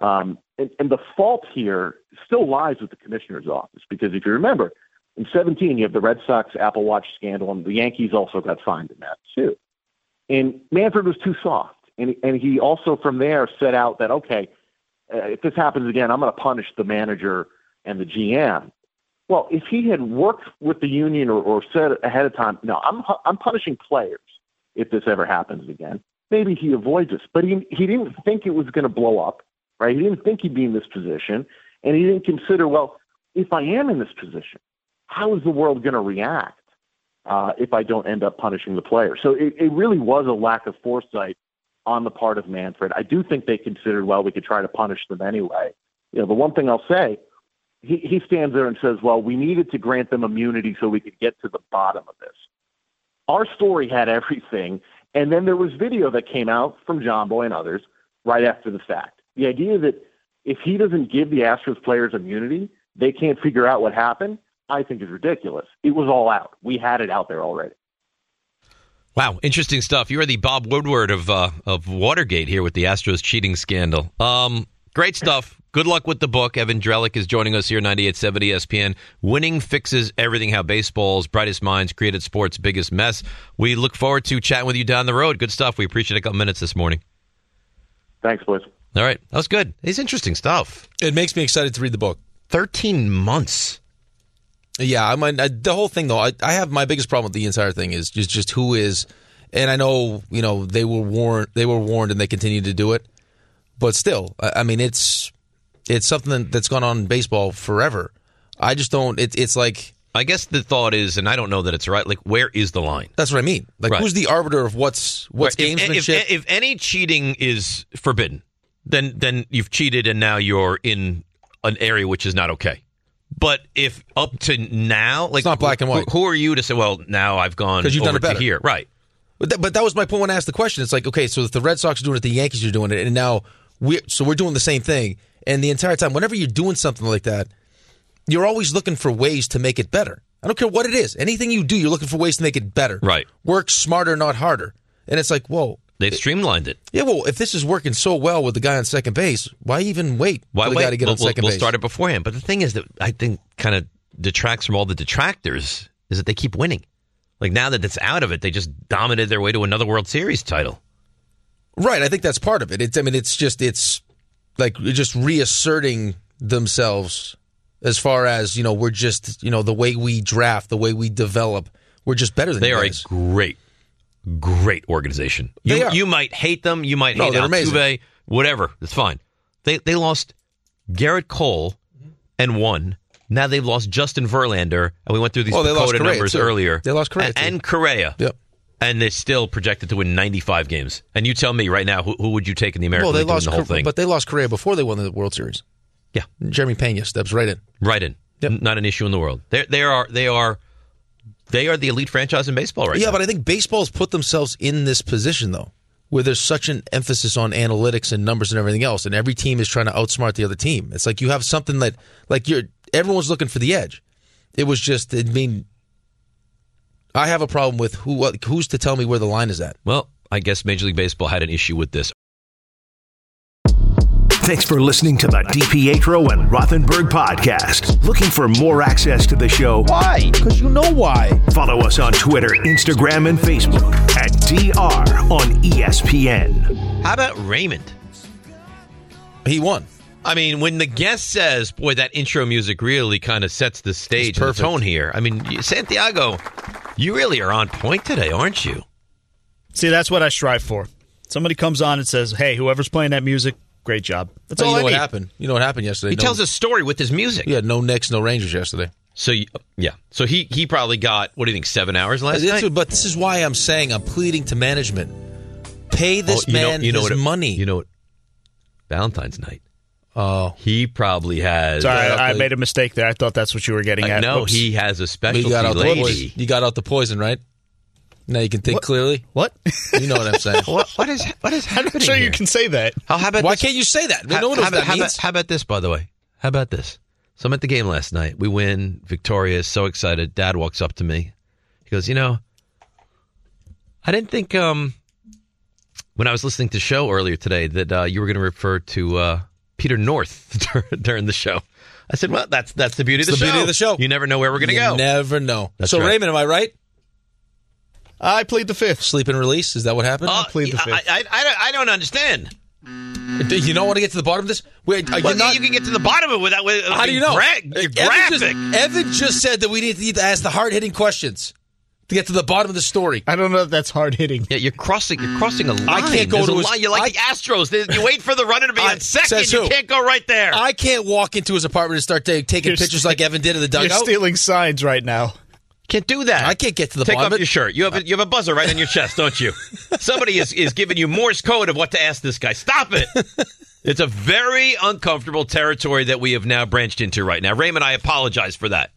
And the fault here still lies with the commissioner's office, because if you remember, in 2017 you have the Red Sox Apple Watch scandal, and the Yankees also got fined in that too. And Manfred was too soft, and he also from there set out that, okay, if this happens again, I'm going to punish the manager and the GM. Well, if he had worked with the union or said ahead of time, no, I'm punishing players if this ever happens again, maybe he avoids this. But he didn't think it was going to blow up, right? He didn't think he'd be in this position, and he didn't consider, well, if I am in this position, how is the world going to react if I don't end up punishing the player? So it really was a lack of foresight on the part of Manfred. I do think they considered, well, we could try to punish them anyway. You know, the one thing I'll say, he stands there and says, well, we needed to grant them immunity so we could get to the bottom of this. Our story had everything, and then there was video that came out from John Boy and others right after the fact. The idea that if he doesn't give the Astros players immunity, they can't figure out what happened, I think is ridiculous. It was all out. We had it out there already. Wow, interesting stuff. You are the Bob Woodward of Watergate here with the Astros cheating scandal. Great stuff. Good luck with the book. Evan Drellich is joining us here, 98.7 ESPN. Winning Fixes Everything, How Baseball's Brightest Minds Created Sports' Biggest Mess. We look forward to chatting with you down the road. Good stuff. We appreciate a couple minutes this morning. Thanks, boys. All right. That was good. It's interesting stuff. It makes me excited to read the book. 13 months. Yeah. The whole thing, though, I have my biggest problem with the entire thing is just who is, and I know, you know, they were warned and they continue to do it, but still, I mean, it's something that's gone on in baseball forever. I just don't. It's like, I guess the thought is, and I don't know that it's right. Like, where is the line? That's what I mean. Like, right. Who's the arbiter of what's right. Gamesmanship? If any cheating is forbidden, then you've cheated, and now you're in an area which is not okay. But if up to now, like, it's not black and white. Who are you to say? Well, now I've gone over done it better. To here, right? But that was my point when I asked the question. It's like, okay, so if the Red Sox are doing it, the Yankees are doing it, and now we're doing the same thing. And the entire time, whenever you're doing something like that, you're always looking for ways to make it better. I don't care what it is. Anything you do, you're looking for ways to make it better. Right. Work smarter, not harder. And it's like, whoa. They've streamlined it. Yeah, well, if this is working so well with the guy on second base, why even wait for the guy to get on second base? We'll start it beforehand. But the thing is that I think kind of detracts from all the detractors is that they keep winning. Like, now that it's out of it, they just dominated their way to another World Series title. Right. I think that's part of it. It's like, just reasserting themselves as far as, you know, we're just, you know, the way we draft, the way we develop, we're just better than you guys. They are a great organization. You might hate them. You might hate Altuve, whatever. It's fine. They lost Garrett Cole and won. Now they've lost Justin Verlander, and we went through these Dakota numbers earlier. They lost Correa. And Correa. Yep. And they're still projected to win 95 games. And you tell me right now, who would you take in the American League in the whole thing? But they lost Correa before they won the World Series. Yeah. Jeremy Peña steps right in. Right in. Yep. Not an issue in the world. They are the elite franchise in baseball right now. Yeah, but I think baseball's put themselves in this position, though, where there's such an emphasis on analytics and numbers and everything else, and every team is trying to outsmart the other team. It's like you have something that, like, everyone's looking for the edge. It was just, I mean, I have a problem with who's to tell me where the line is at. Well, I guess Major League Baseball had an issue with this. Thanks for listening to the DiPietro and Rothenberg podcast. Looking for more access to the show? Why? Because you know why. Follow us on Twitter, Instagram, and Facebook at DR on ESPN. How about Raymond? He won. I mean, when the guest says, boy, that intro music really kind of sets the stage and the tone here. I mean, Santiago, you really are on point today, aren't you? See, that's what I strive for. Somebody comes on and says, hey, whoever's playing that music, great job. That's all I need. You know what happened yesterday? He tells a story with his music. Yeah, no Knicks, no Rangers yesterday. So, yeah. So he probably got, what do you think, 7 hours last night? But this is why I'm saying, I'm pleading to management. Pay this his money. You know what? Valentine's night. Oh. He probably has. Sorry, I made a mistake there. I thought that's what you were getting at. No, he has a specialty lady. You got out the poison, right? Now you can think clearly. What? You know what I'm saying. What is happening? I'm sure you can say that. How about this? Can't you say that? How about this, by the way? How about this? So I'm at the game last night. We win. Victoria is so excited. Dad walks up to me. He goes, you know, I didn't think when I was listening to the show earlier today that you were going to refer to Peter North during the show. I said, well, that's the beauty of the show. You never know where we're going to go. You never know. That's so right. Raymond, am I right? I plead the fifth. Sleep and release? Is that what happened? I plead the fifth. I don't understand. You don't want to get to the bottom of this? You can get to the bottom of it without... How do you know? Evan just said that we need to ask the hard-hitting questions to get to the bottom of the story. I don't know if that's hard-hitting. Yeah, you're crossing a line. I can't go to a line. You're like the Astros. You wait for the runner to be on second. You can't go right there. I can't walk into his apartment and start taking pictures like Evan did in the dugout. You're stealing signs right now. Can't do that. I can't get to the bottom. Take off your shirt. You have a buzzer right on your chest, don't you? Somebody is giving you Morse code of what to ask this guy. Stop it. It's a very uncomfortable territory that we have now branched into right now. Raymond, I apologize for that.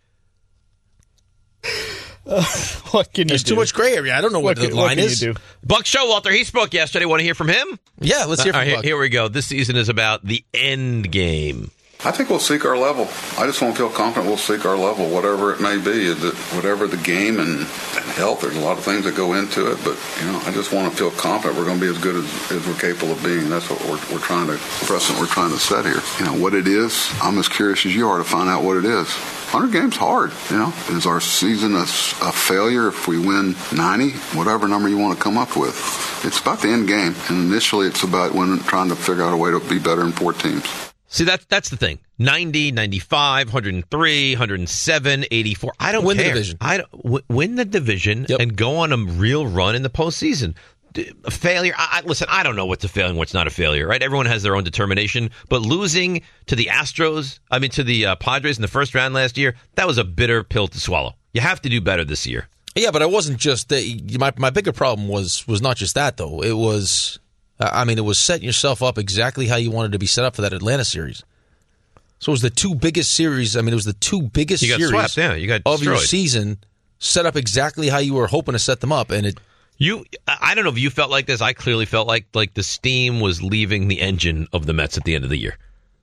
What can you do? There's too much gray area. I don't know what the line is. Buck Showalter, he spoke yesterday. Want to hear from him? Yeah, let's hear from Buck. Here we go. This season is about the end game. I think we'll seek our level. I just want to feel confident we'll seek our level, whatever it may be, whatever the game and health. There's a lot of things that go into it, but I just want to feel confident we're going to be as good as we're capable of being. That's what we're trying to set here. What it is, I'm as curious as you are to find out what it is. 100 games hard. Is our season a failure if we win 90? Whatever number you want to come up with, it's about the end game, and initially it's about trying to figure out a way to be better in four teams. See, that's the thing. 90, 95, 103, 107, 84. I don't care. Win the division. Win the division and go on a real run in the postseason. A failure. Listen, I don't know what's a failure and what's not a failure, right? Everyone has their own determination. But losing to the Padres in the first round last year, that was a bitter pill to swallow. You have to do better this year. Yeah, but I wasn't just that. My bigger problem was not just that, though. It was... it was setting yourself up exactly how you wanted to be set up for that Atlanta series. So it was the two biggest series. It was the two biggest series of your season set up exactly how you were hoping to set them up. And I don't know if you felt like this. I clearly felt like the steam was leaving the engine of the Mets at the end of the year,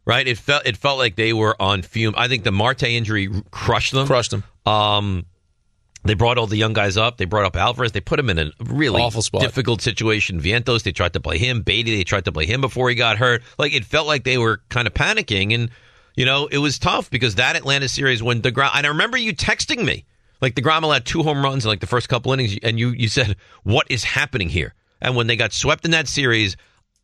right? It felt like they were on fume. I think the Marte injury crushed them. They brought all the young guys up. They brought up Alvarez. They put him in a really awful spot. Difficult situation. Vientos, they tried to play him. Beatty, they tried to play him before he got hurt. It felt like they were kind of panicking. And, it was tough because that Atlanta series when DeGrom... And I remember you texting me. DeGrom allowed 2 home runs in, the first couple innings. And you said, what is happening here? And when they got swept in that series,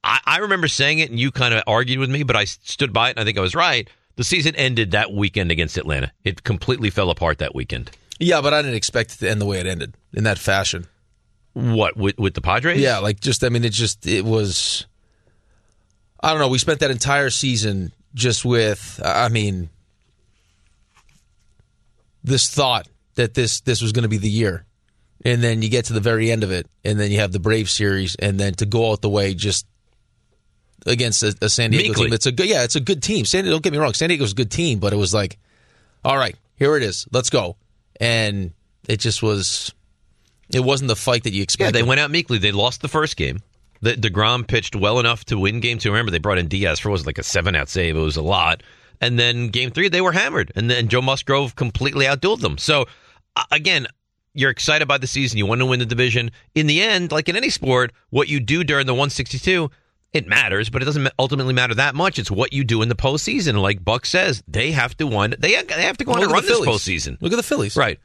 I remember saying it, and you kind of argued with me, but I stood by it, and I think I was right. The season ended that weekend against Atlanta. It completely fell apart that weekend. Yeah, but I didn't expect it to end the way it ended, in that fashion. What, with the Padres? Yeah, it was, I don't know, we spent that entire season just with, this thought that this was going to be the year. And then you get to the very end of it, and then you have the Braves series, and then to go out the way just against a San Diego Meekly. Team. It's a good team. Don't get me wrong, San Diego's a good team, but it was like, all right, here it is, let's go. And it just was, it wasn't the fight that you expected. Yeah, they went out meekly. They lost the first game. DeGrom pitched well enough to win game 2. Remember, they brought in Diaz for a 7-out save. It was a lot. And then game 3, they were hammered. And then Joe Musgrove completely outdueled them. So, again, you're excited by the season. You want to win the division. In the end, like in any sport, what you do during the 162, It matters, but it doesn't ultimately matter that much. It's what you do in the postseason. Like Buck says, they have to win. They have to go on a run this postseason. Look at the Phillies. Right.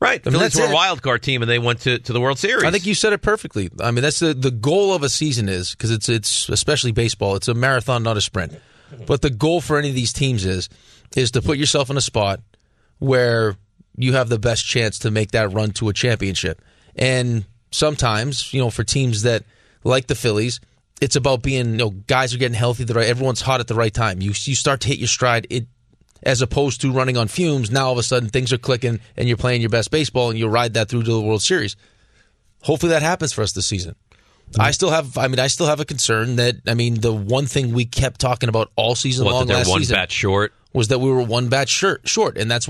Right. The Phillies were a wild card team, and they went to the World Series. I think you said it perfectly. I mean, that's the goal of a season is, because it's especially baseball, it's a marathon, not a sprint. But the goal for any of these teams is to put yourself in a spot where you have the best chance to make that run to a championship. And sometimes, you know, for teams that, like the Phillies, it's about being, you know, guys are getting healthy, everyone's hot at the right time. You start to hit your stride, as opposed to running on fumes. Now all of a sudden things are clicking and you're playing your best baseball and you'll ride that through to the World Series. Hopefully that happens for us this season. Mm-hmm. I still have a concern that, I mean, the one thing we kept talking about all season long last season was that we were one bat short. And that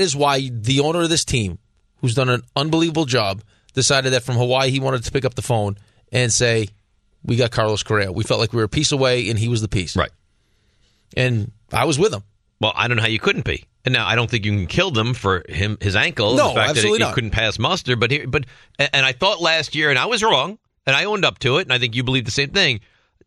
is why the owner of this team, who's done an unbelievable job, decided that from Hawaii he wanted to pick up the phone and say, we got Carlos Correa. We felt like we were a piece away, and he was the piece. Right. And I was with him. Well, I don't know how you couldn't be. And now I don't think you can kill them for his ankle. No, the fact absolutely that he couldn't pass muster. But I thought last year, and I was wrong, and I owned up to it, and I think you believe the same thing.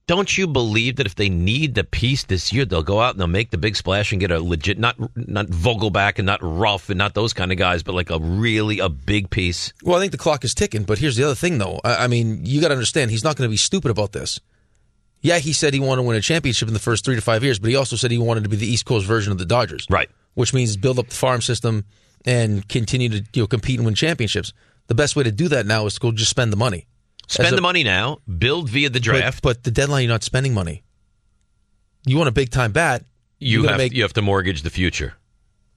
Don't you believe that if they need the piece this year, they'll go out and they'll make the big splash and get a legit, not Vogelback and not Ruff and not those kind of guys, but like a really big piece? Well, I think the clock is ticking, but here's the other thing, though. I mean, you got to understand, he's not going to be stupid about this. Yeah, he said he wanted to win a championship in the first 3 to 5 years, but he also said he wanted to be the East Coast version of the Dodgers. Right. Which means build up the farm system and continue to compete and win championships. The best way to do that now is to go just spend the money. Spend the money now, build via the draft. But the deadline, you're not spending money. You want a big-time bat. You have to mortgage the future.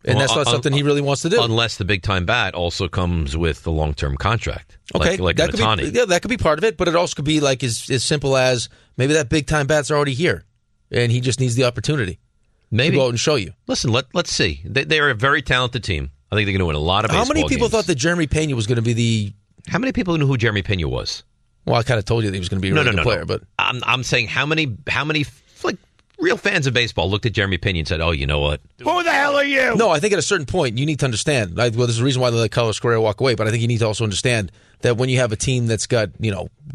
And that's not something he really wants to do. Unless the big-time bat also comes with the long-term contract. Okay, like Ohtani. That could be part of it, but it also could be like as simple as maybe that big-time bat's already here, and he just needs the opportunity to go out and show you. Listen, let's see. They're a very talented team. I think they're going to win a lot of baseball games. How many people thought that Jeremy Peña was going to be the... How many people knew who Jeremy Peña was? Well, I kind of told you that he was going to be a really good player, but I'm saying how many like real fans of baseball looked at Jeremy Peña and said, "Oh, you know what? Who the hell are you?" No, I think at a certain point you need to understand. There's a reason why they let Carlos Correa walk away, but I think you need to also understand that when you have a team that's got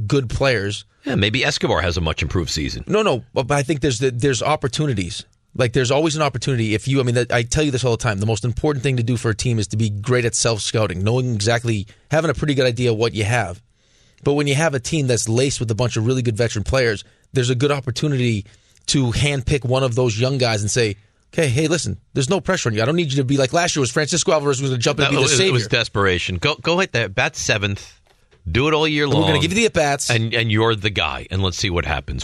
good players, yeah, maybe Escobar has a much improved season. No, but I think there's opportunities. Like there's always an opportunity if you. I mean, I tell you this all the time. The most important thing to do for a team is to be great at self-scouting, knowing exactly, having a pretty good idea of what you have. But when you have a team that's laced with a bunch of really good veteran players, there's a good opportunity to handpick one of those young guys and say, okay, hey, listen, there's no pressure on you. I don't need you to be like last year was Francisco Alvarez was going to jump in and be the savior. It was desperation. Go hit that. Bat seventh. Do it all year long. We're going to give you the at-bats. And you're the guy. And let's see what happens.